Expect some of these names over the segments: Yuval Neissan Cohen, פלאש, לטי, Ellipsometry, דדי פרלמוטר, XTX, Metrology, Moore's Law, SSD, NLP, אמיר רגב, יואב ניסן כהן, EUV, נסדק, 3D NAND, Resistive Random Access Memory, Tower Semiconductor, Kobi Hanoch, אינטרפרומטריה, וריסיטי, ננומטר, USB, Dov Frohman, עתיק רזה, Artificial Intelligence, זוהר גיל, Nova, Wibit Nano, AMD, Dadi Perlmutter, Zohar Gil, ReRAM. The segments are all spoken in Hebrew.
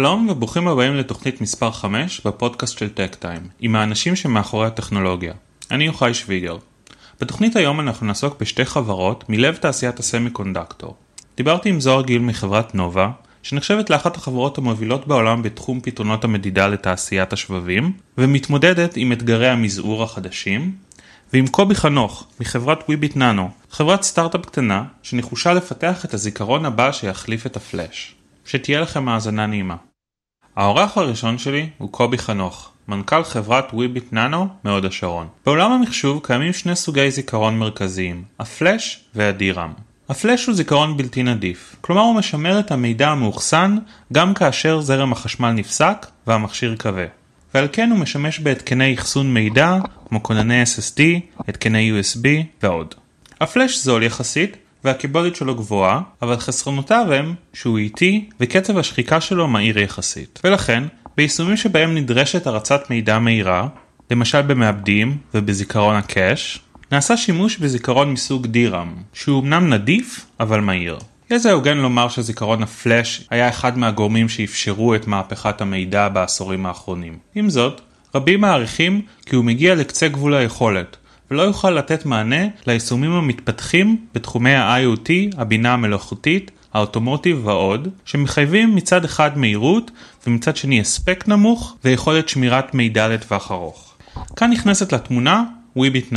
שלום וברוכים הבאים לתוכנית מספר 5 בפודקאסט של טק טיים, עם האנשים שמאחורי הטכנולוגיה. אני יוחאי שוויגר. בתוכנית היום אנחנו נעסוק בשתי חברות מלב תעשיית הסמיקונדקטור. דיברתי עם זוהר גיל מחברת נובה, שנחשבת לאחת החברות המובילות בעולם בתחום פתרונות המדידה לתעשיית השבבים, ומתמודדת עם אתגרי המזעור החדשים, ועם קובי חנוך מחברת וויביט נאנו, חברת סטארט-אפ קטנה שנחושה לפתח את הזיכרון הבא שיחליף את הפלאש. שתהיה לכם האזנה נעימה. האורח הראשון שלי הוא קובי חנוך, מנכ"ל חברת וויביט נאנו מהוד השרון. בעולם המחשוב קיימים שני סוגי זיכרון מרכזיים, הפלאש והדירם. הפלאש הוא זיכרון בלתי נדיף, כלומר הוא משמר את המידע המאוחסן גם כאשר זרם החשמל נפסק והמכשיר כבה. ועל כן הוא משמש בהתקני אחסון מידע כמו כונני SSD, התקני USB ועוד. הפלאש זול יחסית, והקיבולת שלו גבוהה, אבל חסרונותיו הם שהוא איטי וקצב השחיקה שלו מהיר יחסית. ולכן, ביישומים שבהם נדרשת הרצת מידע מהירה, למשל במעבדים ובזיכרון הקש, נעשה שימוש בזיכרון מסוג דירם, שהוא אמנם נדיף, אבל מהיר. איזה הוגן לומר שזיכרון הפלאש היה אחד מהגורמים שאפשרו את מהפכת המידע בעשורים האחרונים. עם זאת, רבים מעריכים כי הוא מגיע לקצה גבול היכולת, ולא יוכל לתת מענה ליישומים המתפתחים בתחומי ה-IoT, הבינה המלאכותית, האוטומוטיב ועוד, שמחייבים מצד אחד מהירות ומצד שני הספק נמוך ויכולת שמירת מידע לטווח ארוך. כאן נכנסת לתמונה Wibit Nano,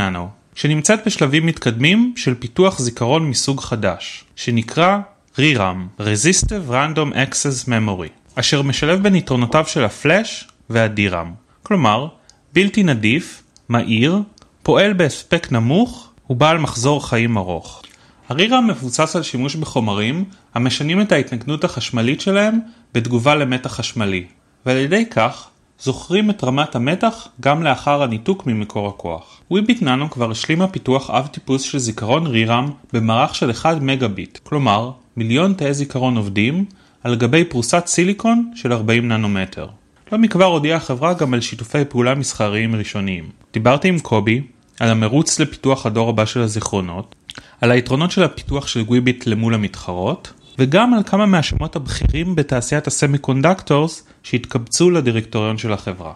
שנמצאת בשלבים מתקדמים של פיתוח זיכרון מסוג חדש, שנקרא ReRAM, Resistive Random Access Memory, אשר משלב בין יתרונותיו של הפלאש והדירם. כלומר, בלתי נדיף, מהיר, פועל בהספק נמוך ובעל מחזור חיים ארוך. הרירם מבוסס על שימוש בחומרים המשנים את ההתנגנות החשמלית שלהם בתגובה למתח חשמלי, ועל ידי כך זוכרים את רמת המתח גם לאחר הניתוק ממקור הכוח. וויביט נאנו כבר השלימה פיתוח אב טיפוס של זיכרון רירם במערך של 1 מגביט, כלומר מיליון תאי זיכרון עובדים על גבי פרוסת סיליקון של 40 ננומטר. לא מכבר הודיעה החברה גם על שיתופי פעולה מסחריים ראשוניים. דיברתי עם קובי על המרוץ לפיתוח הדור הבא של הזיכרונות, על היתרונות של הפיתוח של וויביט למול המתחרות, וגם על כמה מהשמות הבכירים בתעשיית הסמיקונדקטורס שהתקבצו לדירקטוריון של החברה.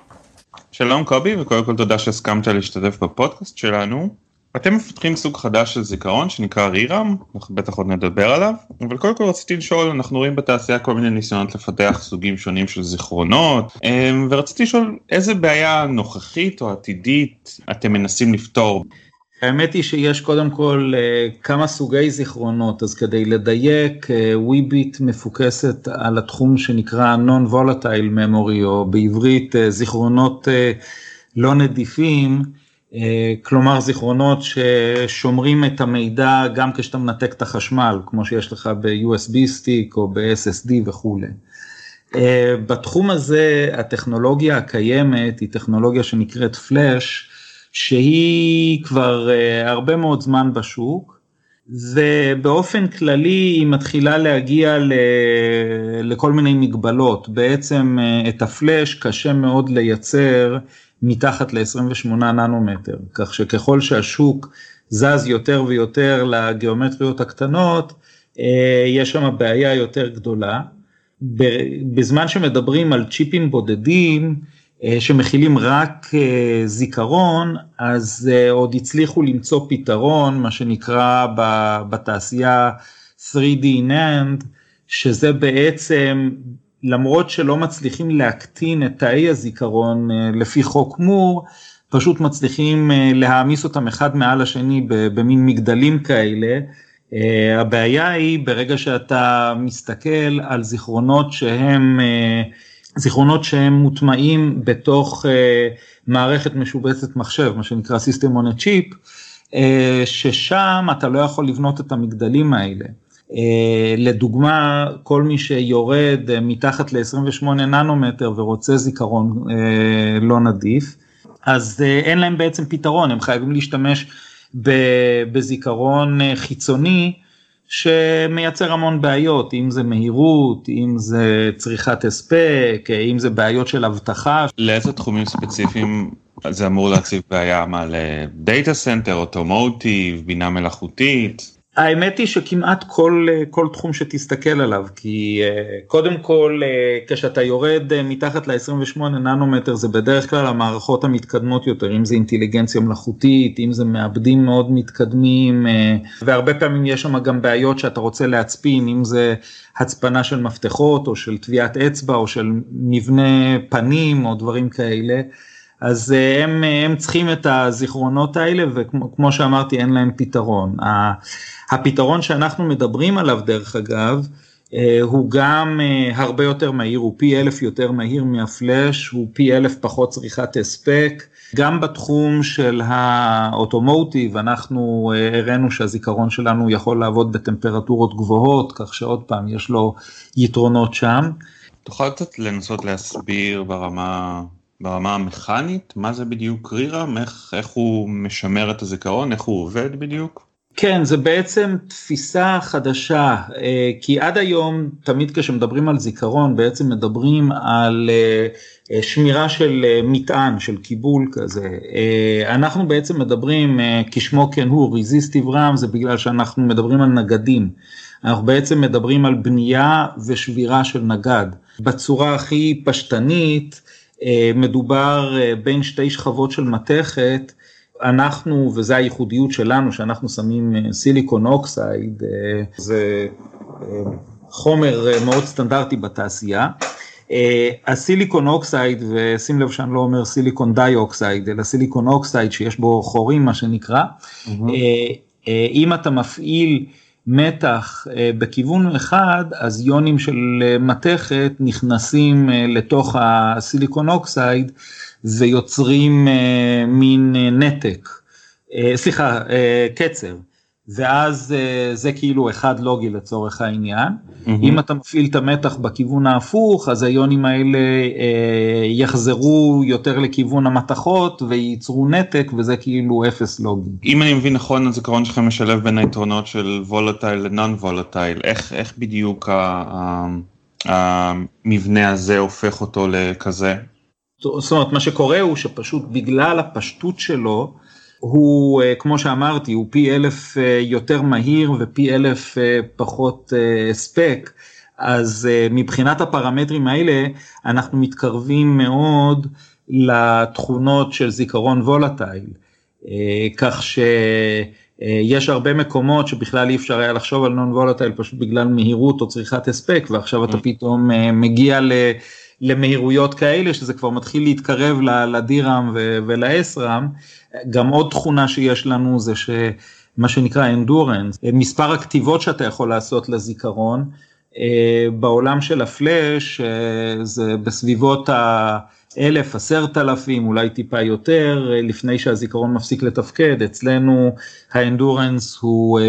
שלום קובי, וקודם כל תודה שהסכמת להשתתף בפודקאסט שלנו. אתם מפתחים סוג חדש של זיכרון שנקרא רירם, אנחנו בטח עוד נדבר עליו, אבל קודם כל רציתי לשאול, אנחנו רואים בתעשייה כל מיני ניסיונות לפתח סוגים שונים של זיכרונות, ורציתי לשאול איזה בעיה נוכחית או עתידית אתם מנסים לפתור? האמת היא שיש קודם כל כמה סוגי זיכרונות, אז כדי לדייק, וויביט מפוקסת על התחום שנקרא Non-Volatile Memory, או בעברית זיכרונות לא נדיפים, כלומר זיכרונות ששומרים את המידע גם כשאתה מנתק את החשמל, כמו שיש לך ב-USB סטיק או ב-SSD וכו'. בתחום הזה הטכנולוגיה הקיימת היא טכנולוגיה שנקראת פלאש, שהיא כבר הרבה מאוד זמן בשוק, ובאופן כללי היא מתחילה להגיע לכל מיני מגבלות. בעצם את הפלאש קשה מאוד לייצר מתחת ל-28 ננומטר, כך שככל שהשוק זז יותר ויותר לגיאומטריות הקטנות, יש שם בעיה יותר גדולה. בזמן שמדברים על צ'יפים בודדים, שמכילים רק זיכרון, אז עוד הצליחו למצוא פתרון, מה שנקרא בתעשייה 3D NAND, שזה בעצם למרות שלא מצליחים להקטין את תאי הזיכרון לפי חוק מור, פשוט מצליחים להעמיס אותם אחד מעל השני במין מגדלים כאלה. הבעיה היא ברגע שאתה מסתכל על זיכרונות שהם מוטמעים בתוך מערכת משובצת מחשב, מה שנקרא System on Chip, ששם אתה לא יכול לבנות את המגדלים האלה. לדוגמה, כל מי שיורד מתחת ל-28 ננומטר ורוצה זיכרון לא נדיף, אז אין להם בעצם פתרון, הם חייבים להשתמש בזיכרון חיצוני, שמייצר המון בעיות, אם זה מהירות, אם זה צריכת הספק, אם זה בעיות של הבטחה. לאיזה תחומים ספציפיים זה אמור להציב בעיה? מה לדאטה סנטר, אוטומוטיב, בינה מלאכותית? האמת היא שכמעט כל תחום שתסתכל עליו, כי קודם כל כשאתה יורד מתחת ל-28 ננומטר, זה בדרך כלל המערכות המתקדמות יותר, אם זה אינטליגנציה מלאכותית, אם זה מעבדים מאוד מתקדמים, והרבה פעמים יש שם גם בעיות שאתה רוצה להצפין, אם זה הצפנה של מפתחות או של טביעת אצבע או של מבנה פנים או דברים כאלה, אז הם צריכים את הזיכרונות האלה, וכמו שאמרתי, אין להם פתרון. הפתרון שאנחנו מדברים עליו, דרך אגב, הוא גם הרבה יותר מהיר, הוא פי 1000 יותר מהיר מהפלש, הוא פי 1000 פחות צריכת הספק. גם בתחום של האוטומוטיב, אנחנו הראינו שהזיכרון שלנו יכול לעבוד בטמפרטורות גבוהות, כך שעוד פעם יש לו יתרונות שם. תוכל קצת לנסות להסביר ברמה המכנית, מה זה בדיוק רירם, איך הוא משמר את הזיכרון, איך הוא עובד בדיוק? כן, זה בעצם תפיסה חדשה, כי עד היום, תמיד כשמדברים על זיכרון, בעצם מדברים על שמירה של מטען, של קיבול כזה. אנחנו בעצם מדברים, כשמו כן הוא, Resistive RAM, זה בגלל שאנחנו מדברים על נגדים. אנחנו בעצם מדברים על בנייה ושבירה של נגד. בצורה הכי פשטנית, מדובר בין שתי שכבות של מתכת, אנחנו, וזה הייחודיות שלנו, שאנחנו שמים סיליקון אוקסייד, זה חומר מאוד סטנדרטי בתעשייה, הסיליקון אוקסייד, ושים לב שאני לא אומר סיליקון די אוקסייד, אלא סיליקון אוקסייד שיש בו חורים, מה שנקרא, אם אתה מפעיל מתח בכיוון אחד, אז יונים של מתכת נכנסים לתוך הסיליקון אוקסייד, ויוצרים מין נתק, סליחה, קצר, ואז זה כאילו אחד לוגי לצורך העניין, אם אתה מפעיל את המתח בכיוון ההפוך, אז היונים האלה יחזרו יותר לכיוון המתחות, וייצרו נתק, וזה כאילו אפס לוגי. אם אני מבין נכון, הזיכרון שלכם משלב בין היתרונות של וולטייל לנון וולטייל, איך בדיוק המבנה הזה הופך אותו לכזה? זאת אומרת, מה שקורה הוא שפשוט בגלל הפשטות שלו, הוא, כמו שאמרתי, הוא פי 1000 יותר מהיר ופי 1000 פחות הספק, אז מבחינת הפרמטרים האלה, אנחנו מתקרבים מאוד לתכונות של זיכרון וולטייל, כך שיש הרבה מקומות שבכלל אי אפשר היה לחשוב על נון וולטייל, פשוט בגלל מהירות או צריכת הספק, ועכשיו אתה פתאום מגיע למהירויות כאלה, שזה כבר מתחיל להתקרב לדירם ולאסרם. גם עוד תכונה שיש לנו זה שמה שנקרא endurance, מספר הכתיבות שאתה יכול לעשות לזיכרון, בעולם של הפלש, זה בסביבות ה-1000, 10,000, אולי טיפה יותר, לפני שהזיכרון מפסיק לתפקד. אצלנו האנדורנס הוא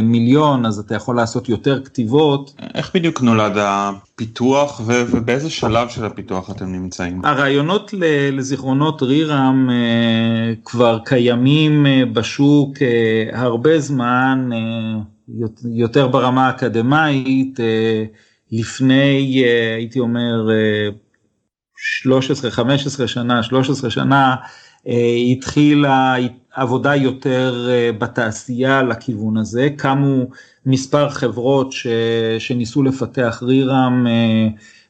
1,000,000, אז אתה יכול לעשות יותר כתיבות. איך בדיוק נולד הפיתוח, ובאיזה שלב של הפיתוח אתם נמצאים? הרעיונות לזיכרונות רירם כבר קיימים בשוק הרבה זמן, יותר ברמה האקדמית, לפני, הייתי אומר, 13 שנה, התחילה עבודה יותר בתעשייה לכיוון הזה, קמו מספר חברות שניסו לפתח רירם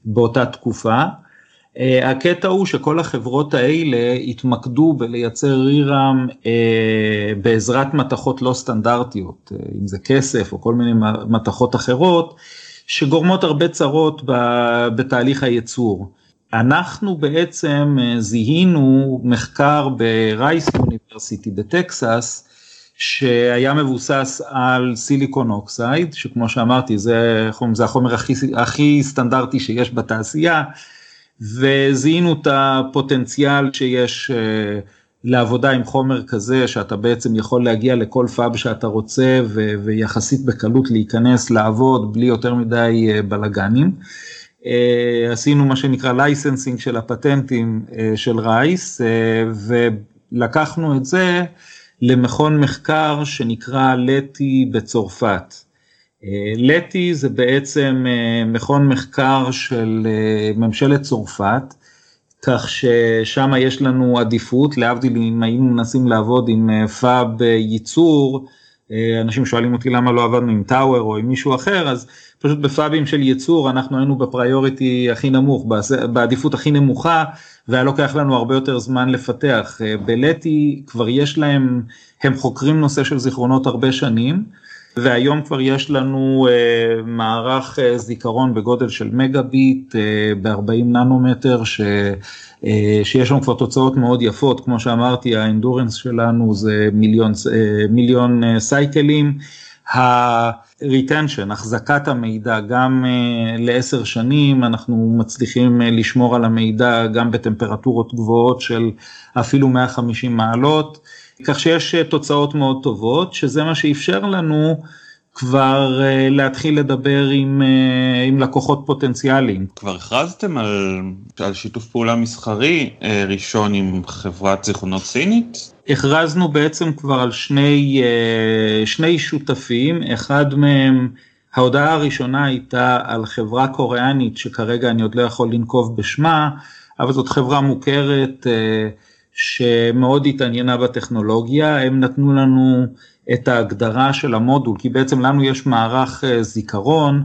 באותה תקופה, הקטע הוא שכל החברות האלה התמקדו בלייצר רירם בעזרת מתכות לא סטנדרטיות, אם זה כסף או כל מיני מתכות אחרות, שגורמות הרבה צרות בתהליך הייצור. אנחנו בעצם זיהינו מחקר ברייס אוניברסיטי בטקסס, שהיה מבוסס על סיליקון אוקסייד, שכמו שאמרתי זה החומר הכי סטנדרטי שיש בתעשייה, וזיהינו את הפוטנציאל שיש לעבודה עם חומר כזה, שאתה בעצם יכול להגיע לכל פאב שאתה רוצה, ויחסית בקלות להיכנס לעבוד בלי יותר מדי בלגנים. עשינו מה שנקרא לייסנסינג של הפטנטים של רייס, ולקחנו את זה למכון מחקר שנקרא לטי בצרפת. לטי זה בעצם מכון מחקר של ממשלת צרפת, כך ששם יש לנו עדיפות, להבדיל אם היינו מנסים לעבוד עם פאב ייצור, אנשים שואלים אותי למה לא עבדנו עם טאוור או עם מישהו אחר, אז פשוט בפאבים של ייצור אנחנו היינו בפריוריטי הכי נמוך, בעדיפות הכי נמוכה, והיה לוקח לנו הרבה יותר זמן לפתח. בלטי כבר יש להם, הם חוקרים נושא של זיכרונות הרבה שנים, והיום כבר יש לנו מערך זיכרון בגודל של מגה-ביט ב-40 ננומטר, שיש לנו כבר תוצאות מאוד יפות, כמו שאמרתי, האנדורנס שלנו זה מיליון סייקלים, ה-retension, החזקת המידע, גם ל-10 שנים, אנחנו מצליחים לשמור על המידע גם בטמפרטורות גבוהות של אפילו 150 מעלות, כך שיש תוצאות מאוד טובות, שזה מה שאפשר לנו כבר להתחיל לדבר עם לקוחות פוטנציאליים. כבר הכרזתם על שיתוף פעולה מסחרי ראשון עם חברת זיכרונות סינית? הכרזנו בעצם כבר על שני שותפים, אחד מהם, ההודעה הראשונה הייתה על חברה קוריאנית, שכרגע אני עוד לא יכול לנקוב בשמה, אבל זאת חברה מוכרת, שמאוד התעניינה בטכנולוגיה, הם נתנו לנו את ההגדרה של המודול, כי בעצם לנו יש מערך זיכרון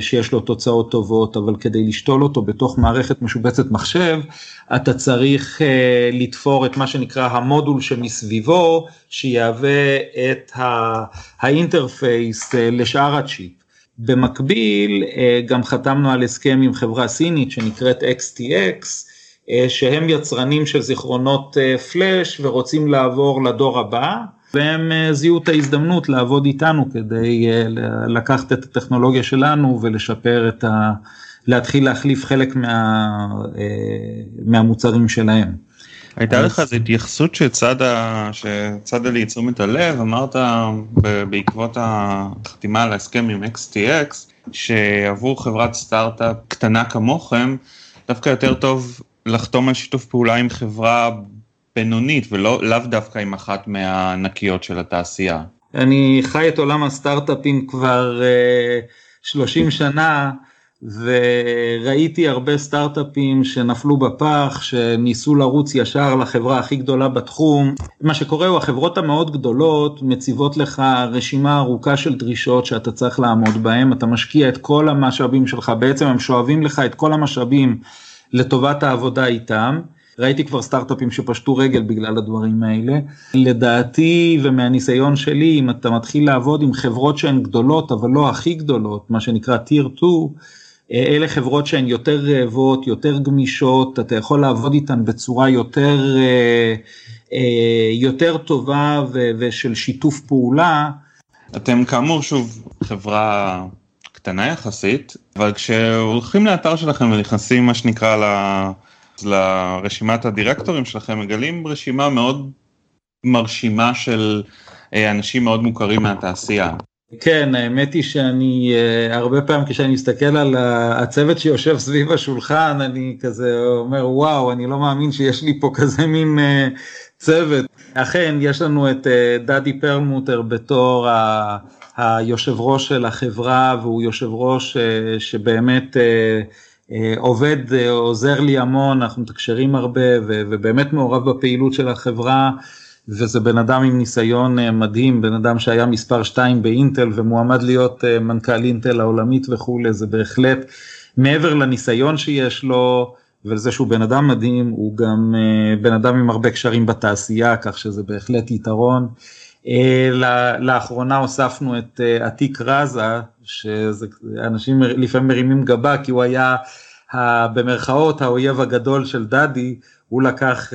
שיש לו תוצאות טובות, אבל כדי לשתול אותו בתוך מערכת משובצת מחשב, אתה צריך לתפור את מה שנקרא המודול שמסביבו, שיהווה את האינטרפייס לשאר הצ'יפ. במקביל, גם חתמנו על הסכם עם חברה סינית שנקראת XTX, שהם יצרנים של זיכרונות פלאש ורוצים לעבור לדור הבא, והם זיהו את ההזדמנות לעבוד איתנו כדי לקחת את הטכנולוגיה שלנו ולשפר את להתחיל להחליף חלק מהמוצרים שלהם. הייתה לך איזו התייחסות שצדה לי תשומת הלב, אמרת בעקבות החתימה על ההסכם עם XTX, שעבור חברת סטארט-אפ קטנה כמוכם, דווקא יותר טוב לחתום על שיתוף פעולה עם חברה בינונית, ולאו דווקא עם אחת מהענקיות של התעשייה. אני חי את עולם הסטארט-אפים כבר 30 שנה, וראיתי הרבה סטארט-אפים שנפלו בפח, שניסו לרוץ ישר לחברה הכי גדולה בתחום. מה שקורה הוא, החברות המאוד גדולות מציבות לך רשימה ארוכה של דרישות שאתה צריך לעמוד בהן, אתה משקיע את כל המשאבים שלך, בעצם הם שואבים לך את כל המשאבים לטובת העבודה איתם. ראיתי כבר סטארט-אפים שפשטו רגל בגלל הדברים האלה. לדעתי ומהניסיון שלי, אם אתה מתחיל לעבוד עם חברות שהן גדולות, אבל לא הכי גדולות, מה שנקרא טיר 2, אלה חברות שהן יותר רעבות, יותר גמישות, אתה יכול לעבוד איתן בצורה יותר טובה ושל שיתוף פעולה. אתם כאמור שוב חברה קטנה יחסית, אבל כשהולכים לאתר שלכם ונכנסים מה שנקרא לרשימת הדירקטורים שלכם, מגלים רשימה מאוד מרשימה של אנשים מאוד מוכרים מהתעשייה. כן, האמת היא שאני הרבה פעמים כשאני מסתכל על הצוות שיושב סביב השולחן, אני כזה אומר וואו, אני לא מאמין שיש לי פה כזה מין צוות. אכן, יש לנו את דדי פרלמוטר בתור היושב ראש של החברה, והוא יושב ראש שבאמת עובד, עוזר לי המון, אנחנו מתקשרים הרבה, ובאמת מעורב בפעילות של החברה, וזה בן אדם עם ניסיון מדהים, בן אדם שהיה מספר 2 באינטל, ומועמד להיות מנכ"ל אינטל העולמית וכו', זה בהחלט, מעבר לניסיון שיש לו, ולזה שהוא בן אדם מדהים, הוא גם בן אדם עם הרבה קשרים בתעשייה, כך שזה בהחלט יתרון. לאחרונה הוספנו את עתיק רזה, שאנשים לפעמים מרימים גבה, כי הוא היה במרכאות האויב הגדול של דדי, הוא לקח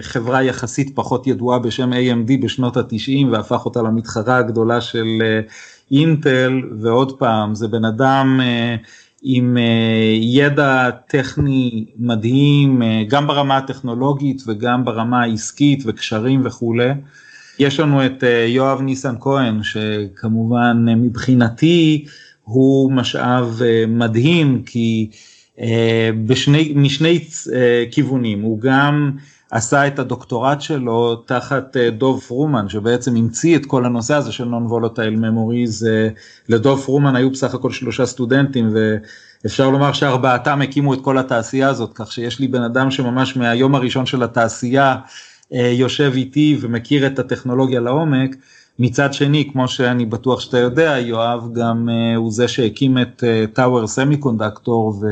חברה יחסית פחות ידועה בשם AMD בשנות ה-90, והפך אותה למתחרה הגדולה של אינטל, ועוד פעם, זה בן אדם עם ידע טכני מדהים, גם ברמה הטכנולוגית וגם ברמה העסקית וקשרים וכו'. יש לנו את יואב ניסן כהן, שכמובן מבחינתי הוא משאב מדהים, כי משני כיוונים, הוא גם עשה את הדוקטורט שלו תחת דוב פרומן, שבעצם המציא את כל הנושא הזה של Non-Volatile Memories. לדוב פרומן היו בסך הכל 3 סטודנטים, ואפשר לומר שארבעתם הקימו את כל התעשייה הזאת, כך שיש לי בן אדם שממש מהיום הראשון של התעשייה יושב איתי ומכיר את הטכנולוגיה לעומק, מצד שני, כמו שאני בטוח שאתה יודע, יואב גם הוא זה שהקים את Tower Semiconductor,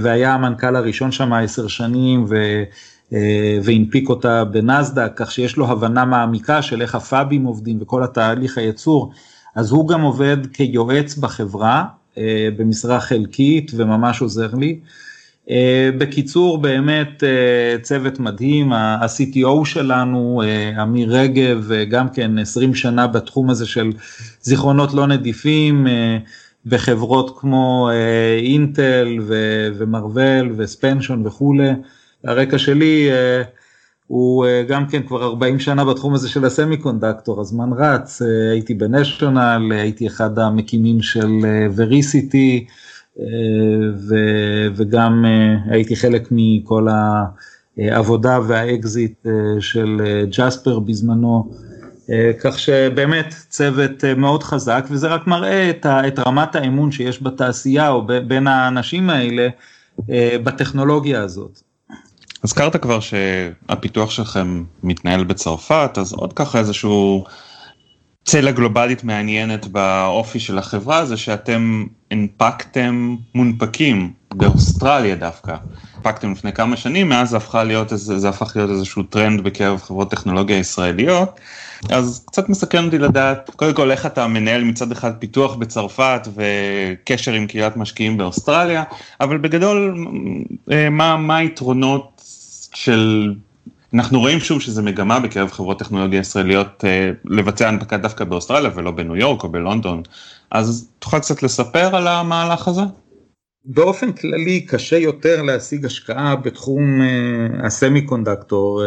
והיה המנכ"ל הראשון שם 10 שנים, והנפיק אותה בנסדק, כך שיש לו הבנה מעמיקה של איך הפאבים עובדים וכל התהליך הייצור, אז הוא גם עובד כיועץ בחברה, במשרה חלקית, וממש עוזר לי. בקיצור, באמת צוות מדהים, ה-CTO שלנו, אמיר רגב, גם כן 20 שנה בתחום הזה של זיכרונות לא נדיפים, בחברות כמו אינטל ומרוול וספנשון וכולי. הרקע שלי הוא גם כן כבר 40 שנה בתחום הזה של הסמיקונדקטור, הזמן רץ, הייתי בנשיונל, הייתי אחד המקימים של וריסיטי, וגם הייתי חלק מכל העבודה והאקזיט של ג'ספר בזמנו, כך שבאמת צוות מאוד חזק, וזה רק מראה את רמת האמון שיש בתעשייה או בין האנשים האלה בטכנולוגיה הזאת. הזכרת כבר שהפיתוח שלכם מתנהל בצרפת, אז עוד ככה איזשהו צלע גלובלית מעניינת באופי של החברה, זה שאתם מונפקים באוסטרליה דווקא. הנפקתם לפני כמה שנים, מאז זה הפך להיות איזשהו טרנד בקרב חברות טכנולוגיה ישראליות, אז קצת מסכן אותי לדעת, קודם כל איך אתה מנהל מצד אחד פיתוח בצרפת וקשר עם קהילת משקיעים באוסטרליה, אבל בגדול מה היתרונות של... אנחנו רואים שוב שזה מגמה בקרב חברות טכנולוגיה ישראליות לבצע הנפקה דווקא באוסטרליה ולא בניו יורק או בלונדון, אז תוכל קצת לספר על המהלך הזה? באופן כללי קשה יותר להשיג השקעה בתחום הסמיקונדקטור,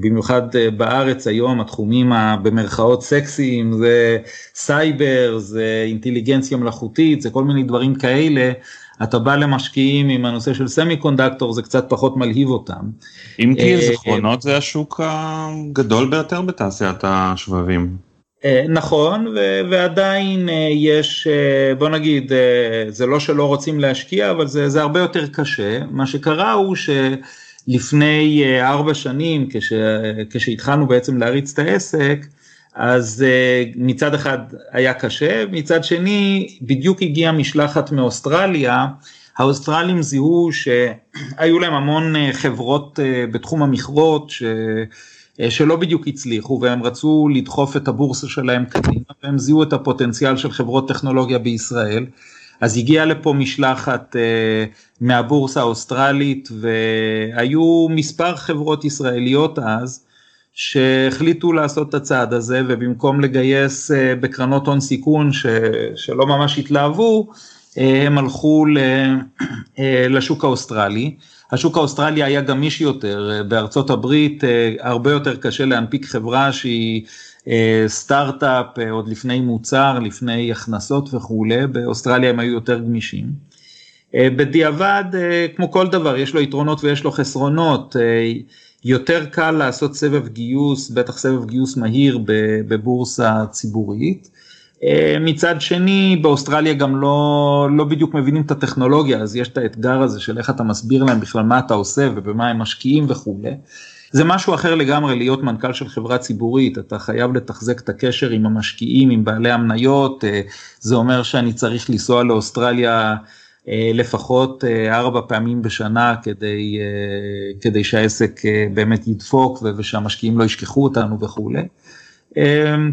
במיוחד בארץ היום התחומים במרכאות סקסיים, זה סייבר, זה אינטליגנציה מלאכותית, זה כל מיני דברים כאלה, אתה בא למשקיעים עם הנושא של סמיקונדקטור, זה קצת פחות מלהיב אותם. אם כי זיכרונות זה השוק הגדול ביותר בתעשיית השבבים. נכון, ועדיין יש, בוא נגיד, זה לא שלא רוצים להשקיע, אבל זה הרבה יותר קשה. מה שקרה הוא שלפני 4 שנים, כשהתחלנו בעצם להריץ את העסק, אז מצד אחד היה קשה, מצד שני בדיוק הגיעה משלחת מאוסטרליה, האוסטרלים זיהו שהיו להם המון חברות בתחום המכרות שלא בדיוק הצליחו, והם רצו לדחוף את הבורסה שלהם קדימה, והם זיהו את הפוטנציאל של חברות טכנולוגיה בישראל, אז הגיעה לפה משלחת מהבורסה האוסטרלית, והיו מספר חברות ישראליות אז, שהחליטו לעשות את הצעד הזה, ובמקום לגייס בקרנות הון סיכון שלא ממש התלהבו, הם הלכו לשוק האוסטרלי. השוק האוסטרלי היה גמיש יותר, בארצות הברית הרבה יותר קשה להנפיק חברה שהיא סטארט-אפ, עוד לפני מוצר, לפני הכנסות וכו', באוסטרליה הם היו יותר גמישים. בדיעבד, כמו כל דבר, יש לו יתרונות ויש לו חסרונות, יותר קל לעשות סבב גיוס, בטח סבב גיוס מהיר בבורסה ציבורית. מצד שני, באוסטרליה גם לא בדיוק מבינים את הטכנולוגיה, אז יש את האתגר הזה של איך אתה מסביר להם בכלל מה אתה עושה ובמה הם משקיעים וכו'. זה משהו אחר לגמרי להיות מנכ"ל של חברה ציבורית, אתה חייב לתחזק את הקשר עם המשקיעים, עם בעלי המניות, זה אומר שאני צריך לנסוע לאוסטרליה לפחות 4 פעמים בשנה כדי שהעסק באמת ידפוק ושהמשקיעים לא ישכחו אותנו וכו'.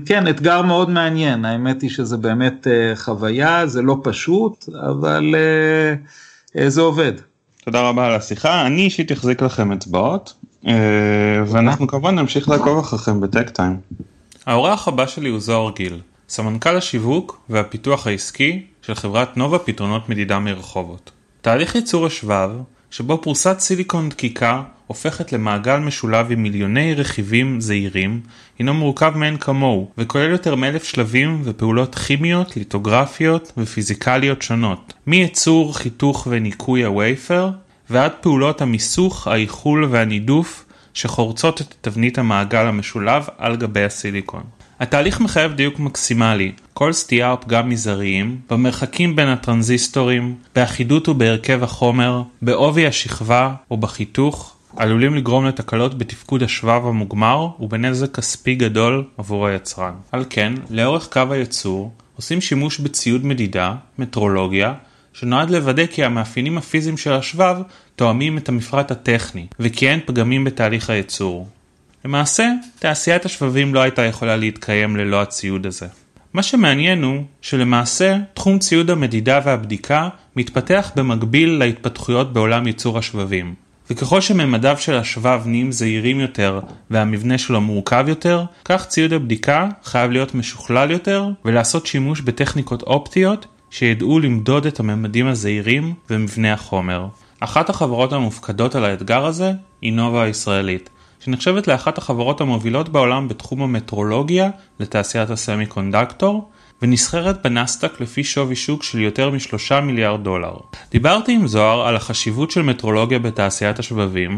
כן, אתגר מאוד מעניין, האמת היא שזה באמת חוויה, זה לא פשוט, אבל זה עובד. תודה רבה על השיחה, אני אישית אחזיק לכם אצבעות, ואנחנו כמובן נמשיך לעקוב אחריכם בטק טיים. האורח הבא שלי הוא זוהר גיל, סמנכ"ל השיווק והפיתוח העסקי של חברת נובה פתרונות מדידה מרחובות. תהליך ייצור השבב, שבו פרוסת סיליקון דקיקה הופכת למעגל משולב עם מיליוני רכיבים זעירים, הינו מורכב מעין כמוהו, וכולל יותר מ1,000 שלבים ופעולות כימיות, ליטוגרפיות ופיזיקליות שונות, מייצור, חיתוך וניקוי הווייפר, ועד פעולות המיסוך, האיחול והנידוף, שחורצות את תבנית המעגל המשולב על גבי הסיליקון. התהליך מחייב דיוק מקסימלי, כל סטייה או פגם מזעריים, במרחקים בין הטרנזיסטורים, באחידות ובהרכב החומר, בעובי השכבה או בחיתוך, עלולים לגרום לתקלות בתפקוד השבב המוגמר ובנזק כספי גדול עבור היצרן. על כן, לאורך קו הייצור עושים שימוש בציוד מדידה, מטרולוגיה, שנועד לוודא כי המאפיינים הפיזיים של השבב תואמים את המפרט הטכני, וכי אין פגמים בתהליך הייצור. למעשה, תעשיית השבבים לא הייתה יכולה להתקיים ללא הציוד הזה. מה שמעניין הוא שלמעשה תחום ציוד המדידה והבדיקה מתפתח במקביל להתפתחויות בעולם ייצור השבבים. וככל שממדיו של השבב נהיים זהירים יותר והמבנה שלו מורכב יותר, כך ציוד הבדיקה חייב להיות משוכלל יותר ולעשות שימוש בטכניקות אופטיות שידעו למדוד את הממדים הזהירים ומבנה החומר. אחת החברות המופקדות על האתגר הזה היא נובה הישראלית, שנחשבת לאחת החברות המובילות בעולם בתחום המטרולוגיה לתעשיית הסמיקונדקטור, ונסחרת בנסטק לפי שווי שוק של יותר מ$3 מיליארד. דיברתי עם זוהר על החשיבות של מטרולוגיה בתעשיית השבבים,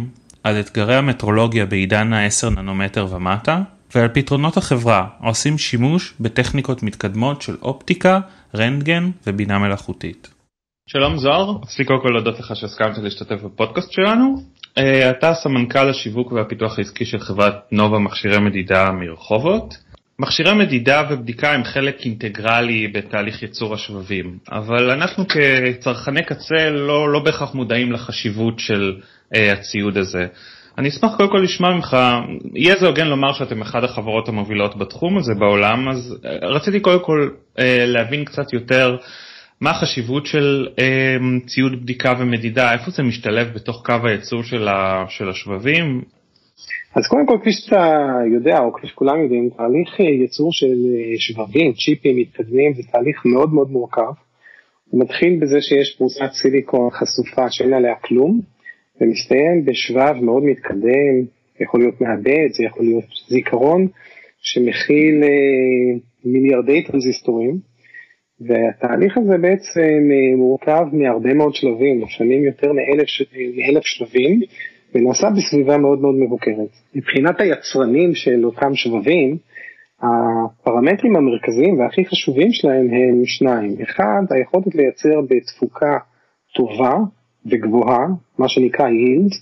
על אתגרי המטרולוגיה בעידן ה-10 ננומטר ומטה, ועל פתרונות החברה עושים שימוש בטכניקות מתקדמות של אופטיקה, רנטגן ובינה מלאכותית. שלום זוהר, רציתי קודם כל להודות לך שהסכמת להשתתף בפודקאסט שלנו. אתה סמנכ"ל השיווק והפיתוח העסקי של חברת נובה מכשירי מדידה מרחובות. מכשירי מדידה ובדיקה הם חלק אינטגרלי בתהליך ייצור השבבים, אבל אנחנו כצרכני קצה לא בהכרח מודעים לחשיבות של הציוד הזה. אני אשמח קודם כל לשמוע ממך, יהיה זה הוגן לומר שאתם אחת החברות המובילות בתחום הזה בעולם, אז רציתי קודם כל להבין קצת יותר מה החשיבות של ציוד בדיקה ומדידה, איפה זה משתלב בתוך קו הייצור של השבבים? אז קודם כל, כפי שאתה יודע, או כפי שכולם יודעים, תהליך ייצור של שבבים, צ'יפים מתקדמים, זה תהליך מאוד מאוד מורכב. הוא מתחיל בזה שיש פרוסת סיליקון חשופה שאין עליה כלום, ומסתיים בשבב מאוד מתקדם, יכול להיות מעבד, זה יכול להיות זיכרון, שמכיל מיליארדי טרנזיסטורים, והתהליך הזה בעצם מורכב מהרבה מאוד שלבים, לפעמים יותר מאלף שלבים, ונעשה בסביבה מאוד מאוד מבוקרת. מבחינת היצרנים של אותם שבבים, הפרמטרים המרכזיים והכי חשובים שלהם הם שניים. אחד, היכולת לייצר בתפוקה טובה וגבוהה, מה שנקרא yield,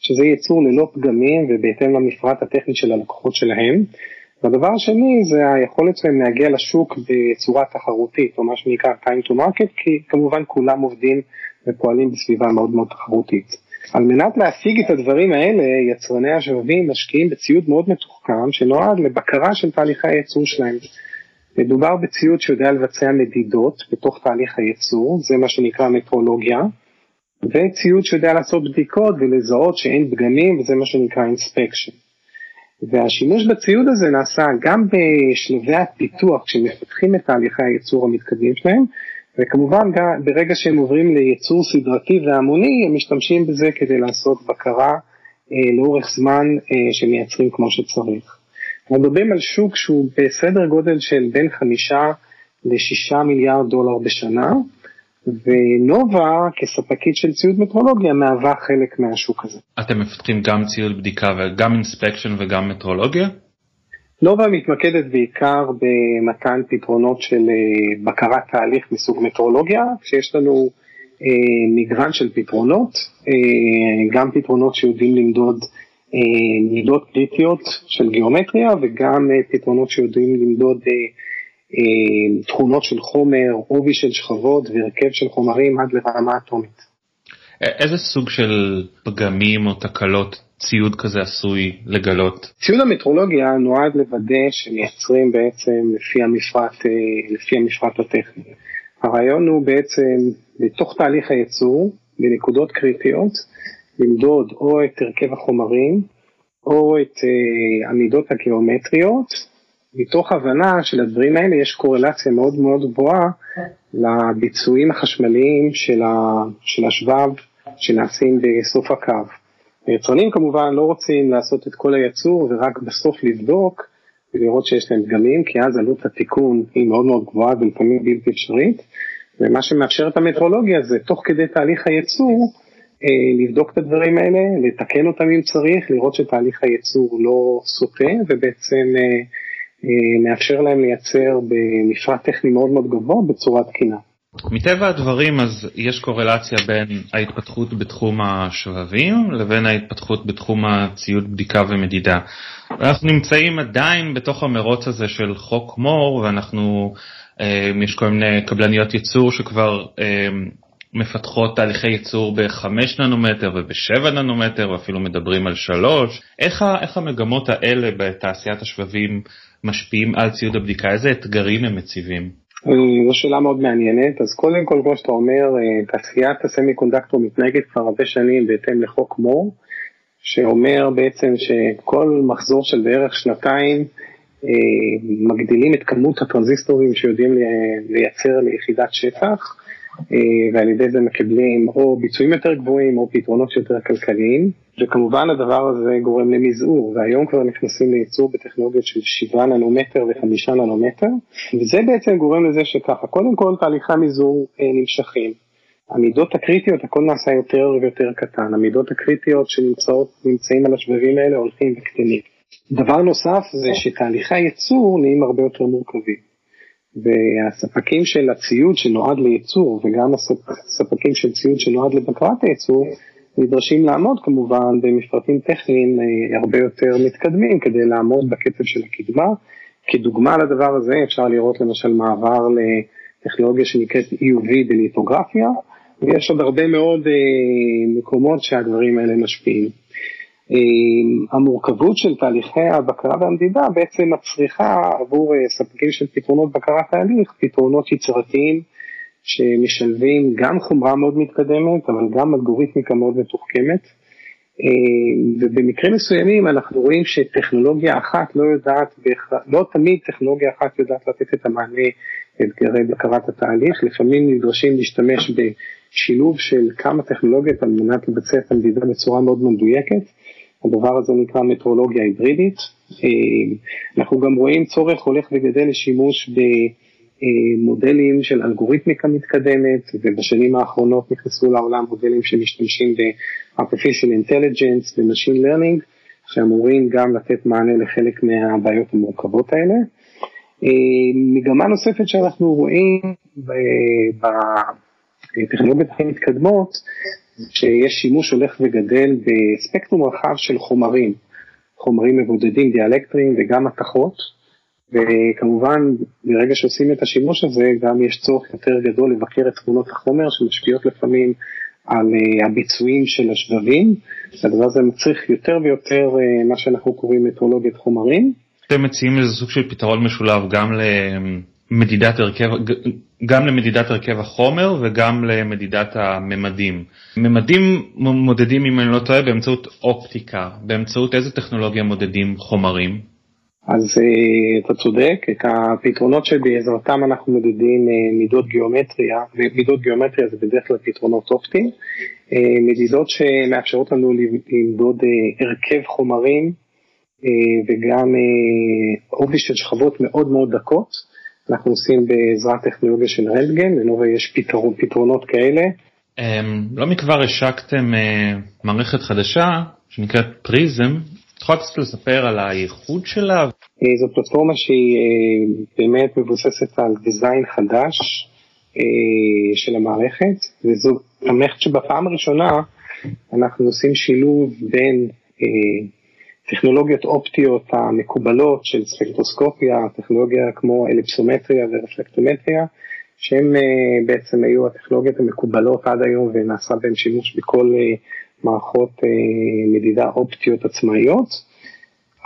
שזה ייצור ללא פגמים ובהתאם למפרט הטכני של הלקוחות שלהם. והדבר השני זה היכולת שלהם להגיע לשוק בצורה תחרותית, או מה שנקרא time to market, כי כמובן כולם עובדים ופועלים בסביבה מאוד מאוד תחרותית. על מנת להשיג את הדברים האלה, יצרני השבבים משקיעים בציוד מאוד מתוחכם, שנועד לבקרה של תהליכי הייצור שלהם. מדובר בציוד שיודע לבצע מדידות בתוך תהליך הייצור, זה מה שנקרא מטרולוגיה, וציוד שיודע לעשות בדיקות ולזהות שאין פגמים, וזה מה שנקרא Inspection. והשימוש בציוד הזה נעשה גם בשלבי הפיתוח, כשמפתחים את תהליכי הייצור המתקדמים שלהם, וכמובן גם ברגע שהם עוברים לייצור סדרתי והמוני, הם משתמשים בזה כדי לעשות בקרה לאורך זמן שמייצרים כמו שצריך. מדברים על שוק שהוא בסדר גודל של בין 5 ל-6 מיליארד דולר בשנה, ונובה כספקית של ציוד מטרולוגיה מהווה חלק מהשוק הזה. אתם מפתחים גם ציוד בדיקה וגם אינספקשן וגם מטרולוגיה? נובה מתמקדת בעיקר במתן פתרונות של בקרת תהליך מסוג מטרולוגיה, שיש לנו מגוון של פתרונות, גם פתרונות שיודעים למדוד מידות קריטיות של גיאומטריה, וגם פתרונות שיודעים למדוד תכונות של חומר, עובי של שכבות והרכב של חומרים עד לרמה אטומית. איזה סוג של פגמים או תקלות ציוד כזה עשוי לגלות? ציוד המטרולוגיה נועד לוודא שמייצרים בעצם לפי המפרט הטכני. הרעיון הוא בעצם בתוך תהליך הייצור, בנקודות קריטיות, למדוד או את הרכב החומרים, או את המידות הגיאומטריות, מתוך הבנה של הדברים האלה יש קורלציה מאוד מאוד גבוהה לביצועים החשמליים של השבב שנעשים בסוף הקו. היצרנים כמובן לא רוצים לעשות את כל הייצור ורק בסוף לבדוק ולראות שיש להם פגמים, כי אז עלות התיקון היא מאוד מאוד גבוהה ולפעמים בלתי אפשרית, ומה שמאפשר את המטרולוגיה זה תוך כדי תהליך הייצור לבדוק את הדברים האלה, לתקן אותם אם צריך, לראות שתהליך הייצור לא סוטה, ובעצם מאפשר להם לייצר במפרט טכני מאוד מאוד גבוה בצורה תקינה. מטבע הדברים, אז יש קורלציה בין ההתפתחות בתחום השבבים לבין ההתפתחות בתחום הציוד בדיקה ומדידה. אנחנו נמצאים עדיין בתוך המרוץ הזה של חוק מור, ואנחנו, יש כל מיני קבלניות ייצור שכבר מפתחות תהליכי ייצור ב-5 ננומטר וב-7 ננומטר, ואפילו מדברים על 3. איך המגמות האלה בתעשיית השבבים משפיעים על ציוד הבדיקה? איזה אתגרים הם מציבים? זו שאלה מאוד מעניינת. אז קודם כל, כמו שאתה אומר, תעשיית הסמיקונדקטור מתנהגת כבר הרבה שנים בהתאם לחוק מור, שאומר בעצם שכל מחזור של בערך שנתיים מגדילים את כמות הטרנזיסטורים שיודעים לייצר ליחידת שטח, ועל ידי זה מקבלים או ביצועים יותר גבוהים או פתרונות יותר כלכליים, וכמובן הדבר הזה גורם למזעור, והיום כבר נכנסים לייצור בטכנולוגיות של 7 ננומטר ו5 ננומטר, וזה בעצם גורם לזה שככה, קודם כל תהליכי המזעור נמשכים, המידות הקריטיות, הכל נעשה יותר ויותר קטן, המידות הקריטיות שנמצאים על השבבים האלה הולכים וקטנים. דבר נוסף זה שתהליכי הייצור נהיים הרבה יותר מורכבים, והספקים של הציוד שנועד לייצור וגם הספקים של ציוד שנועד לבקרת הייצור נדרשים לעמוד כמובן במפרטים טכניים הרבה יותר מתקדמים כדי לעמוד בקצב של הקדמה. כדוגמה לדבר הזה אפשר לראות למשל מעבר לטכנולוגיה שנקראת EUV בליטוגרפיה, ויש עוד הרבה מאוד מקומות שהדברים האלה משפיעים. המורכבות של תהליכי הבקרה והמדידה בעצם מצריכה עבור ספקים של פתרונות בקרה תהליך, פתרונות יצירתיים שמשלבים גם חומרה מאוד מתקדמת, אבל גם אלגוריתמיקה מאוד מתוחכמת, ובמקרים מסוימים אנחנו רואים שטכנולוגיה אחת לא יודעת, לא תמיד טכנולוגיה אחת יודעת לתת את המענה אתגרי בקרת התהליך, לפעמים נדרשים להשתמש בשילוב של כמה טכנולוגיות על מנת לבצע את המדידה בצורה מאוד מדויקת. הדבר הזה נקרא מטרולוגיה היברידית. אנחנו גם רואים צורך הולך וגדל לשימוש במודלים של אלגוריתמיקה מתקדמת, ובשנים האחרונות נכנסו לעולם מודלים שמשתמשים ב-Artificial Intelligence ו-Machine Learning, שאמורים גם לתת מענה לחלק מהבעיות המורכבות האלה. מגמה נוספת שאנחנו רואים בטכנולוגיות הכי מתקדמות, שיש שימוש הולך וגדל בספקטרום רחב של חומרים, חומרים מבודדים, דיאלקטריים וגם מתכות, וכמובן ברגע שעושים את השימוש הזה גם יש צורך יותר גדול לבקר את תמונות החומר שמשפיעות לפעמים על הביצועים של השבבים, הדבר הזה מצריך יותר ויותר מה שאנחנו קוראים מטרולוגיית חומרים. אתם מציעים איזה סוג של פתרון משולב גם למדידת הרכב החומר וגם למדידת הממדים. ממדים מודדים, אם אני לא טועה, באמצעות אופטיקה. באמצעות איזה טכנולוגיה מודדים חומרים? אז אתה צודק, את הפתרונות שבעזרתם אנחנו מודדים מידות גיאומטריה זה בדרך כלל פתרונות אופטיים, מדידות שמאפשרות לנו למדוד הרכב חומרים וגם אופי של שכבות מאוד מאוד דקות. אנחנו עושים בעזרת טכנולוגיה של רנטגן, לנובה יש פתרונות כאלה. לא מכבר השקתם מערכת חדשה שנקראת פריזם. תוכל לספר על הייחוד שלה? זו פלטפורמה שהיא באמת מבוססת על דיזיין חדש של המערכת, וזו המערכת שבפעם הראשונה אנחנו עושים שילוב בין טכנולוגיות אופטיות המקובלות של ספקטרוסקופיה, טכנולוגיה כמו אליפסומטריה ורפלקטומטריה, שהן בעצם היו הטכנולוגיות המקובלות עד היום ונעשה בהן שימוש בכל מערכות מדידה אופטיות עצמאיות,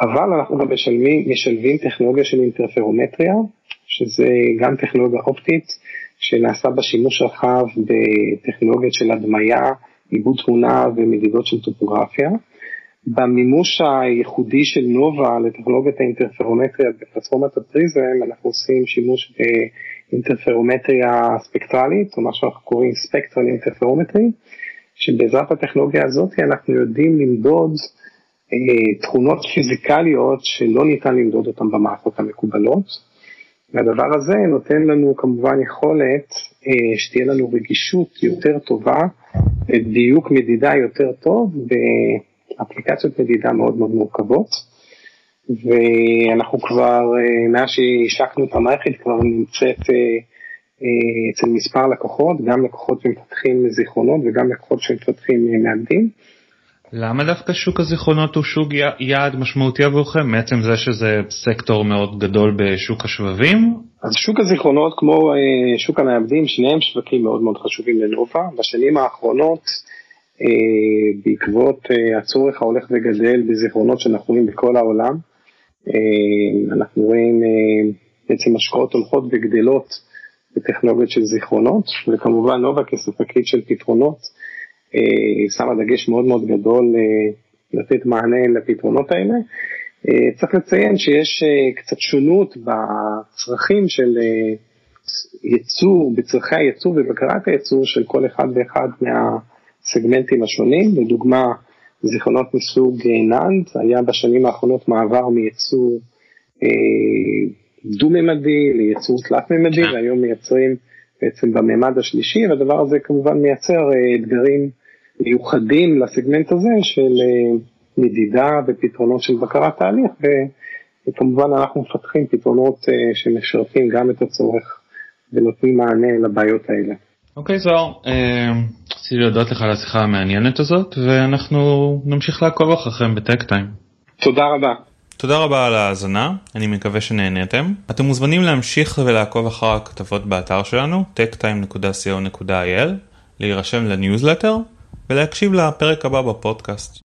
אבל אנחנו גם משלבים טכנולוגיה של אינטרפרומטריה, שזה גם טכנולוגיה אופטית שנעשה בשימוש רחב בטכנולוגיות של הדמיה, עיבוד תמונה ומדידות של טופוגרפיה. במימוש הייחודי של נובה לטכנולוגיית האינטרפרומטריה בפלטפורמת הפריזם, אנחנו עושים שימוש באינטרפרומטריה ספקטרלית, או מה שאנחנו קוראים ספקטרל אינטרפרומטרי, שבעזרת הטכנולוגיה הזאת אנחנו יודעים למדוד תכונות פיזיקליות שלא ניתן למדוד אותן במערכות המקובלות, והדבר הזה נותן לנו כמובן יכולת שתהיה לנו רגישות יותר טובה, דיוק מדידה יותר טוב אפליקציות מדידה מאוד מאוד מורכבות, ואנחנו כבר, מאז שהשקנו את המערכת, כבר נמצאת אצל מספר לקוחות, גם לקוחות שמפתחים זיכרונות וגם לקוחות שמפתחים מעבדים. למה דווקא שוק הזיכרונות הוא שוק יעד משמעותי עבורכם, בעצם זה שזה סקטור מאוד גדול בשוק השבבים? אז שוק הזיכרונות כמו שוק המעבדים, שניהם שווקים מאוד מאוד חשובים לנובה. בשנים האחרונות, בעקבות הצורך ההולך וגדל בזיכרונות שאנחנו רואים בכל העולם, אנחנו רואים בעצם השקעות הולכות וגדלות בטכנולוגיות של זיכרונות, וכמובן נובה כספקית של פתרונות, שמה דגש מאוד מאוד גדול לתת מענה לפתרונות האלה. צריך לציין שיש קצת שונות בצרכים של ייצור, בצרכי הייצור ובקרת הייצור של כל אחד ואחד מהסגמנטים השונים. לדוגמה, זיכרונות מסוג נאנד, היה בשנים האחרונות מעבר מייצור דו-ממדי לייצור תלת-ממדי, והיום מייצרים בעצם בממד השלישי, והדבר הזה כמובן מייצר אתגרים מיוחדים לסגמנט הזה של מדידה ופתרונות של בקרת תהליך, וכמובן אנחנו מפתחים פתרונות שמשרתים גם את הצורך ונותנים מענה לבעיות האלה. אוקיי, זוהר, רציתי להודות לך על השיחה המעניינת הזאת, ואנחנו נמשיך לעקוב אחריכם בטק טיים. תודה רבה. תודה רבה על ההאזנה, אני מקווה שנהניתם. אתם מוזמנים להמשיך ולעקוב אחר הכתבות באתר שלנו, techtime.co.il, להירשם לניוזלטר ולהקשיב לפרק הבא בפודקאסט.